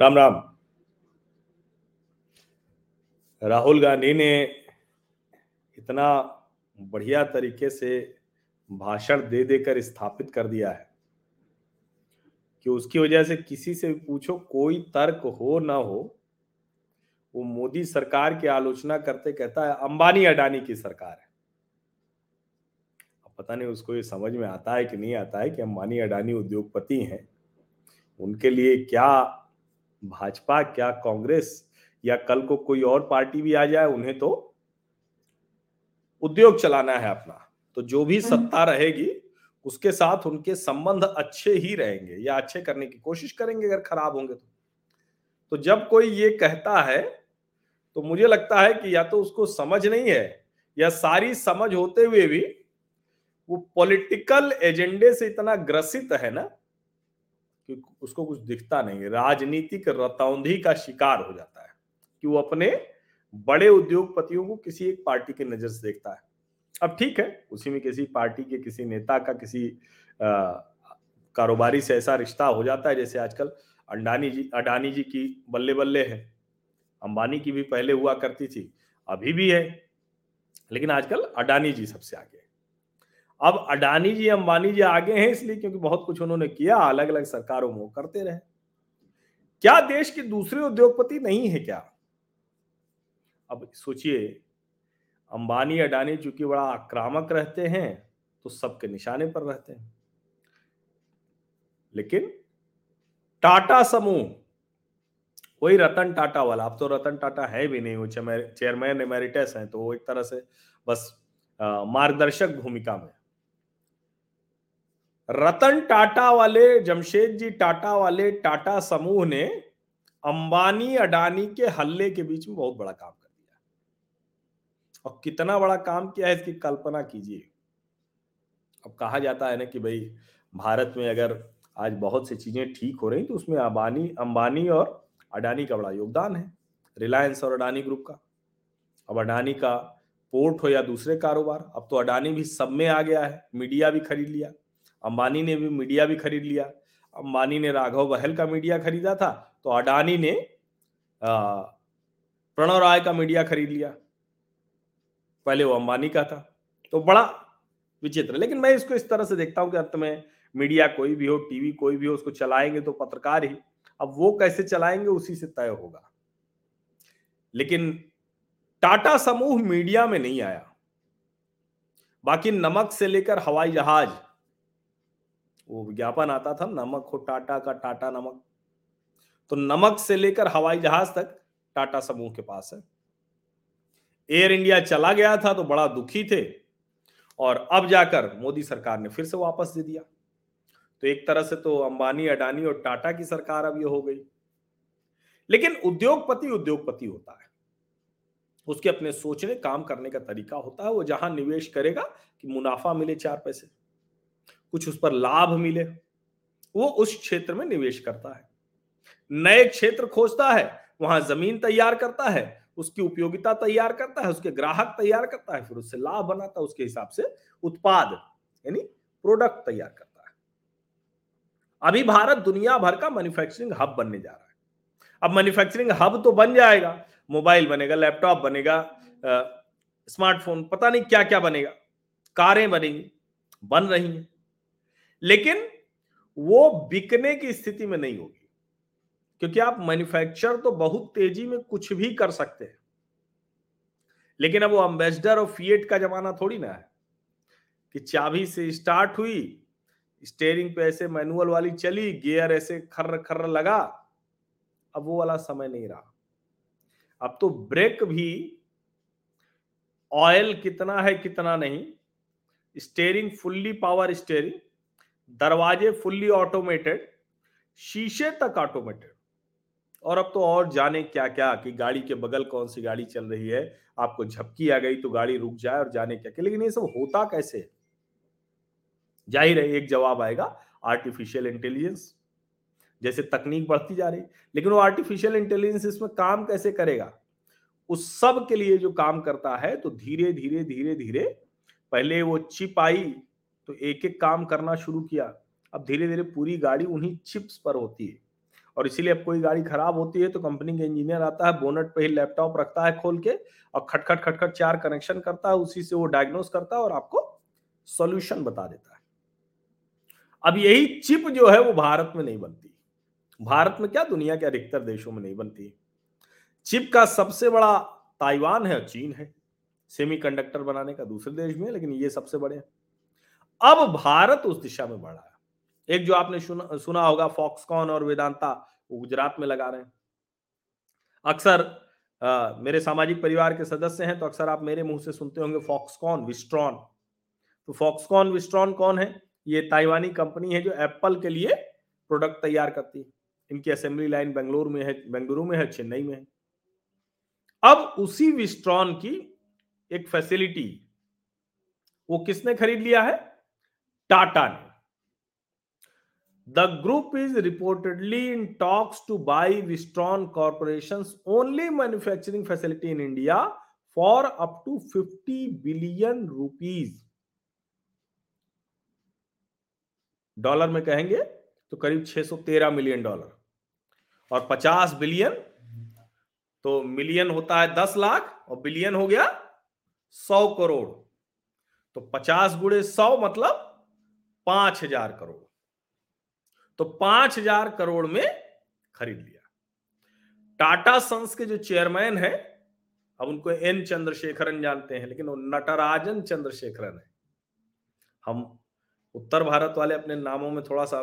राम राम। राहुल गांधी ने इतना बढ़िया तरीके से भाषण दे देकर स्थापित कर दिया है कि उसकी वजह से किसी से भी पूछो, कोई तर्क हो ना हो, वो मोदी सरकार की आलोचना करते कहता है अंबानी अडानी की सरकार है। पता नहीं उसको ये समझ में आता है कि नहीं आता है कि अंबानी अडानी उद्योगपति हैं, उनके लिए क्या भाजपा, क्या कांग्रेस या कल को कोई और पार्टी भी आ जाए, उन्हें तो उद्योग चलाना है अपना। तो जो भी सत्ता रहेगी उसके साथ उनके संबंध अच्छे ही रहेंगे या अच्छे करने की कोशिश करेंगे, अगर खराब होंगे तो जब कोई ये कहता है तो मुझे लगता है कि या तो उसको समझ नहीं है या सारी समझ होते हुए भी वो पॉलिटिकल एजेंडे से इतना ग्रसित है ना कि उसको कुछ दिखता नहीं है, राजनीतिक रतौंधी का शिकार हो जाता है कि वो अपने बड़े उद्योगपतियों को किसी एक पार्टी की नजर से देखता है। अब ठीक है, उसी में किसी पार्टी के किसी नेता का किसी कारोबारी से ऐसा रिश्ता हो जाता है, जैसे आजकल अडानी जी की बल्ले बल्ले है, अंबानी की भी पहले हुआ करती थी, अभी भी है, लेकिन आजकल अडानी जी सबसे आगे। अब अडानी जी अंबानी जी आगे हैं इसलिए क्योंकि बहुत कुछ उन्होंने किया, अलग अलग सरकारों में करते रहे। क्या देश के दूसरे उद्योगपति नहीं है क्या? अब सोचिए, अंबानी अडानी चूंकि बड़ा आक्रामक रहते हैं तो सबके निशाने पर रहते हैं, लेकिन टाटा समूह, वही रतन टाटा वाला, अब तो रतन टाटा है भी नहीं, वो चेयरमैन एमेरिटस हैं, तो वो एक तरह से बस मार्गदर्शक भूमिका में। रतन टाटा वाले, जमशेद जी टाटा वाले टाटा समूह ने अंबानी अडानी के हल्ले के बीच में बहुत बड़ा काम कर दिया, और कितना बड़ा काम किया है इसकी कल्पना कीजिए। अब कहा जाता है ना कि भाई भारत में अगर आज बहुत सी चीजें ठीक हो रही तो उसमें अंबानी और अडानी का बड़ा योगदान है, रिलायंस और अडानी ग्रुप का। अब अडानी का पोर्ट हो या दूसरे कारोबार, अब तो अडानी भी सब में आ गया है, मीडिया भी खरीद लिया, अंबानी ने भी मीडिया भी खरीद लिया। अंबानी ने राघव बहल का मीडिया खरीदा था तो अडानी ने प्रणव राय का मीडिया खरीद लिया, पहले वो अंबानी का था। तो बड़ा विचित्र, लेकिन मैं इसको इस तरह से देखता हूं कि अंत में मीडिया कोई भी हो, टीवी कोई भी हो, उसको चलाएंगे तो पत्रकार ही, अब वो कैसे चलाएंगे उसी से तय होगा। लेकिन टाटा समूह मीडिया में नहीं आया, बाकी नमक से लेकर हवाई जहाज, वो विज्ञापन आता था नमक हो टाटा का, टाटा नमक, तो नमक से लेकर हवाई जहाज तक टाटा समूह के पास है। एयर इंडिया चला गया था तो बड़ा दुखी थे, और अब जाकर मोदी सरकार ने फिर से वापस दे दिया। तो एक तरह से तो अंबानी अडानी और टाटा की सरकार अब ये हो गई। लेकिन उद्योगपति होता है, उसके अपने सोचने काम करने का तरीका होता है, वो जहां निवेश करेगा कि मुनाफा मिले, चार पैसे कुछ उस पर लाभ मिले, वो उस क्षेत्र में निवेश करता है, नए क्षेत्र खोजता है, वहां जमीन तैयार करता है, उसकी उपयोगिता तैयार करता है, उसके ग्राहक तैयार करता है, फिर उससे लाभ बनाता है, उसके हिसाब से उत्पाद यानी प्रोडक्ट तैयार करता है। अभी भारत दुनिया भर का मैन्युफैक्चरिंग हब बनने जा रहा है। अब मैन्युफैक्चरिंग हब तो बन जाएगा, मोबाइल बनेगा, लैपटॉप बनेगा, स्मार्टफोन, पता नहीं क्या क्या बनेगा, कारें बनेंगी, बन रही हैं, लेकिन वो बिकने की स्थिति में नहीं होगी, क्योंकि आप मैन्युफैक्चर तो बहुत तेजी में कुछ भी कर सकते हैं, लेकिन अब वो अंबेसडर और फिएट का जमाना थोड़ी ना है कि चाबी से स्टार्ट हुई, स्टीयरिंग पे ऐसे मैनुअल वाली चली, गियर ऐसे खर्र खर्र लगा। अब वो वाला समय नहीं रहा, अब तो ब्रेक भी ऑयल कितना है कितना नहीं, स्टीयरिंग फुल्ली पावर स्टीयरिंग, दरवाजे फुल्ली ऑटोमेटेड, शीशे तक ऑटोमेटेड, और अब तो और जाने क्या क्या कि गाड़ी के बगल कौन सी गाड़ी चल रही है, आपको झपकी आ गई तो गाड़ी रुक जाए और जाने क्या क्या। लेकिन ये सब होता कैसे? जाहिर है एक जवाब आएगा, आर्टिफिशियल इंटेलिजेंस। जैसे तकनीक बढ़ती जा रही, लेकिन वो आर्टिफिशियल इंटेलिजेंस इसमें काम कैसे करेगा? उस सब के लिए जो काम करता है, तो धीरे धीरे धीरे धीरे पहले वो चिप आई तो एक एक काम करना शुरू किया, अब धीरे धीरे पूरी गाड़ी उन्हीं चिप्स पर होती है, और इसीलिए अब कोई गाड़ी खराब होती है तो कंपनी के इंजीनियर आता है, बोनट पे ही लैपटॉप रखता है खोल के और खटखट खटखट चार कनेक्शन करता है, उसी से वो डायग्नोस करता है और आपको सॉल्यूशन बता देता है। अब यही चिप जो है वो भारत में नहीं बनती, भारत में क्या दुनिया के अधिकतर देशों में नहीं बनती। चिप का सबसे बड़ा ताइवान है और चीन है, सेमीकंडक्टर बनाने का दूसरे देश में, लेकिन ये सबसे बड़े हैं। अब भारत उस दिशा में बढ़ा है। एक जो आपने सुना होगा फॉक्सकॉन और वेदांता, वो गुजरात में लगा रहे हैं। अक्सर मेरे सामाजिक परिवार के सदस्य हैं तो अक्सर आप मेरे मुंह से सुनते होंगे फॉक्सकॉन विस्ट्रॉन। तो फॉक्सकॉन विस्ट्रॉन कौन है? ये ताइवानी कंपनी है जो एप्पल के लिए प्रोडक्ट तैयार करती है। इनकी असेंबली लाइन बेंगलुरु में है, चेन्नई में है। अब उसी विस्ट्रॉन की एक फैसिलिटी वो किसने खरीद लिया है? टाटा ने। The group is reportedly in talks to buy Wistron corporation's only manufacturing facility in India for up to 50 billion rupees. Dollar में कहेंगे तो करीब 613 मिलियन डॉलर, और 50 बिलियन तो मिलियन होता है 10 लाख और बिलियन हो गया 100 करोड़। तो 50 × 100 मतलब 5000 करोड़। तो 5000 करोड़ में खरीद लिया। टाटा सन्स के जो चेयरमैन हैं, अब उनको एन चंद्रशेखरन जानते हैं, लेकिन वो नटराजन चंद्रशेखरन है। हम उत्तर भारत वाले अपने नामों में थोड़ा सा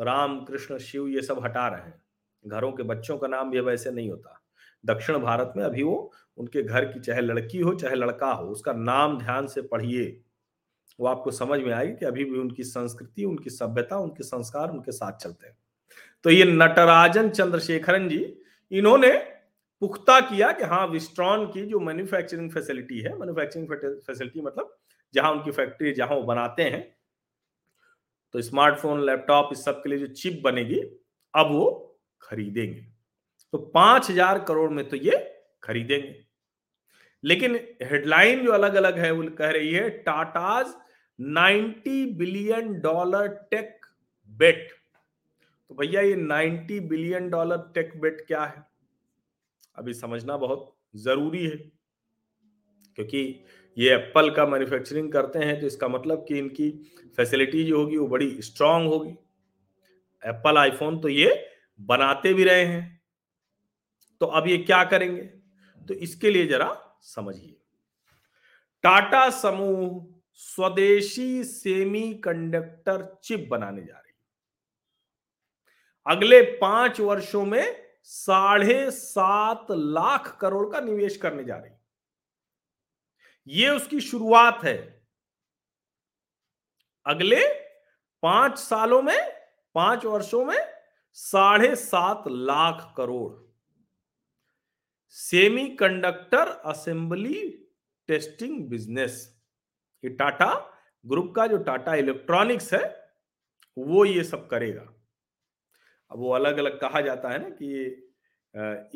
राम, कृष्ण, शिव ये सब हटा रहे हैं। घरों के बच्चों का नाम भी वैसे नहीं होता। दक्षिण भारत में अभी वो उनके घर की चाहे लड़की हो चाहे लड़का हो, उसका नाम ध्यान से पढ़िए, वो आपको समझ में आएगी कि अभी भी उनकी संस्कृति, उनकी सभ्यता, उनके संस्कार उनके साथ चलते हैं। तो ये नटराजन चंद्रशेखरन जी, इन्होंने पुख्ता किया कि हाँ, विस्ट्रॉन की जो मैन्युफैक्चरिंग फैसिलिटी है, मैन्युफैक्चरिंग फैसिलिटी मतलब जहाँ उनकी फैक्ट्री, जहाँ वो बनाते हैं, तो स्मार्टफोन, लैपटॉप, इस सब के लिए जो चिप बनेगी अब वो खरीदेंगे। तो 5000 करोड़ में तो ये खरीदेंगे। लेकिन हेडलाइन जो अलग अलग है वो कह रही है Tata's 90 billion dollar tech bet. तो भैया ये 90 बिलियन डॉलर टेक बेट क्या है, अभी समझना बहुत जरूरी है, क्योंकि ये एप्पल का मैन्युफैक्चरिंग करते हैं तो इसका मतलब कि इनकी फैसिलिटी जो होगी वो बड़ी स्ट्रांग होगी। एप्पल आईफोन तो ये बनाते भी रहे हैं, तो अब ये क्या करेंगे, तो इसके लिए जरा समझिए। टाटा समूह स्वदेशी सेमीकंडक्टर चिप बनाने जा रही है। अगले 5 वर्षों में 7.5 लाख करोड़ का निवेश करने जा रही है। ये उसकी शुरुआत है। अगले 5 सालों में, 5 वर्षों में 7.5 lakh crore semiconductor assembly testing business. ये टाटा ग्रुप का जो टाटा इलेक्ट्रॉनिक्स है वो ये सब करेगा। अब वो अलग अलग कहा जाता है ना कि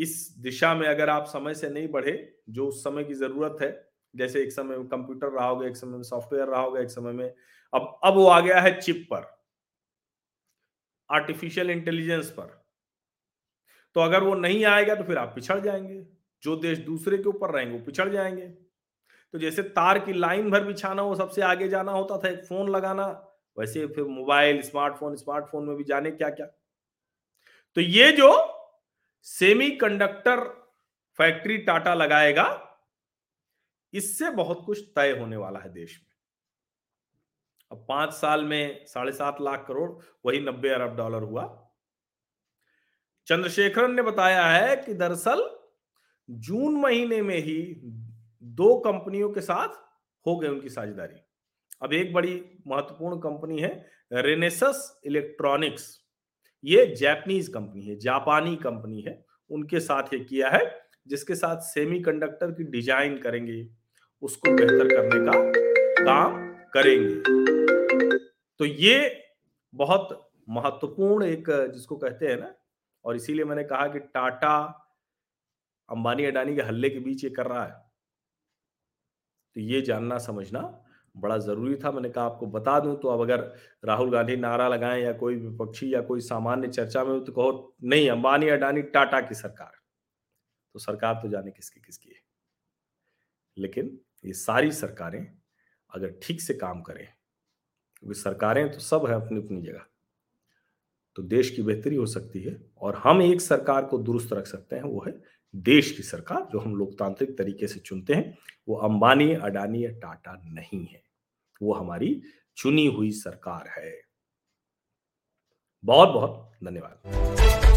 इस दिशा में अगर आप समय से नहीं बढ़े, जो उस समय की जरूरत है, जैसे एक समय में कंप्यूटर रहा होगा, एक समय में सॉफ्टवेयर रहा होगा, एक समय में अब वो आ गया है चिप पर, आर्टिफिशियल इंटेलिजेंस पर। तो अगर वो नहीं आएगा तो फिर आप पिछड़ जाएंगे, जो देश दूसरे के ऊपर रहेंगे वो पिछड़ जाएंगे। तो जैसे तार की लाइन भर बिछाना वो सबसे आगे जाना होता था, एक फोन लगाना, वैसे फिर मोबाइल, स्मार्टफोन में भी जाने क्या क्या। तो ये जो सेमीकंडक्टर फैक्ट्री टाटा लगाएगा, इससे बहुत कुछ तय होने वाला है देश में। अब 5 साल में 7.5 लाख करोड़, वही 90 अरब डॉलर हुआ। चंद्रशेखरन ने बताया है कि दरअसल जून महीने में ही 2 कंपनियों के साथ हो गई उनकी साझेदारी। अब एक बड़ी महत्वपूर्ण कंपनी है रेनेसस इलेक्ट्रॉनिक्स, ये जापानीज कंपनी है, जापानी कंपनी है, उनके साथ ये किया है, जिसके साथ सेमीकंडक्टर की डिजाइन करेंगे, उसको बेहतर करने का काम करेंगे। तो ये बहुत महत्वपूर्ण एक जिसको कहते हैं ना, और इसीलिए मैंने कहा कि टाटा अंबानी अडानी के हल्ले के बीच ये कर रहा है। तो ये जानना समझना बड़ा जरूरी था। मैंने कहा आपको बता दूं, तो अब अगर राहुल गांधी नारा लगाएं या कोई विपक्षी या कोई सामान्य चर्चा में हो तो कहो नहीं अंबानी अडानी टाटा की सरकार, तो सरकार तो जाने किसकी किसकी है। लेकिन ये सारी सरकारें अगर ठीक से काम करें, क्योंकि सरकारें तो सब हैं अपनी अपनी जगह, तो देश की बेहतरी हो सकती है। और हम एक सरकार को दुरुस्त रख सकते हैं, वो है देश की सरकार जो हम लोकतांत्रिक तरीके से चुनते हैं। वो अंबानी अडानी या टाटा नहीं है, वो हमारी चुनी हुई सरकार है। बहुत बहुत धन्यवाद।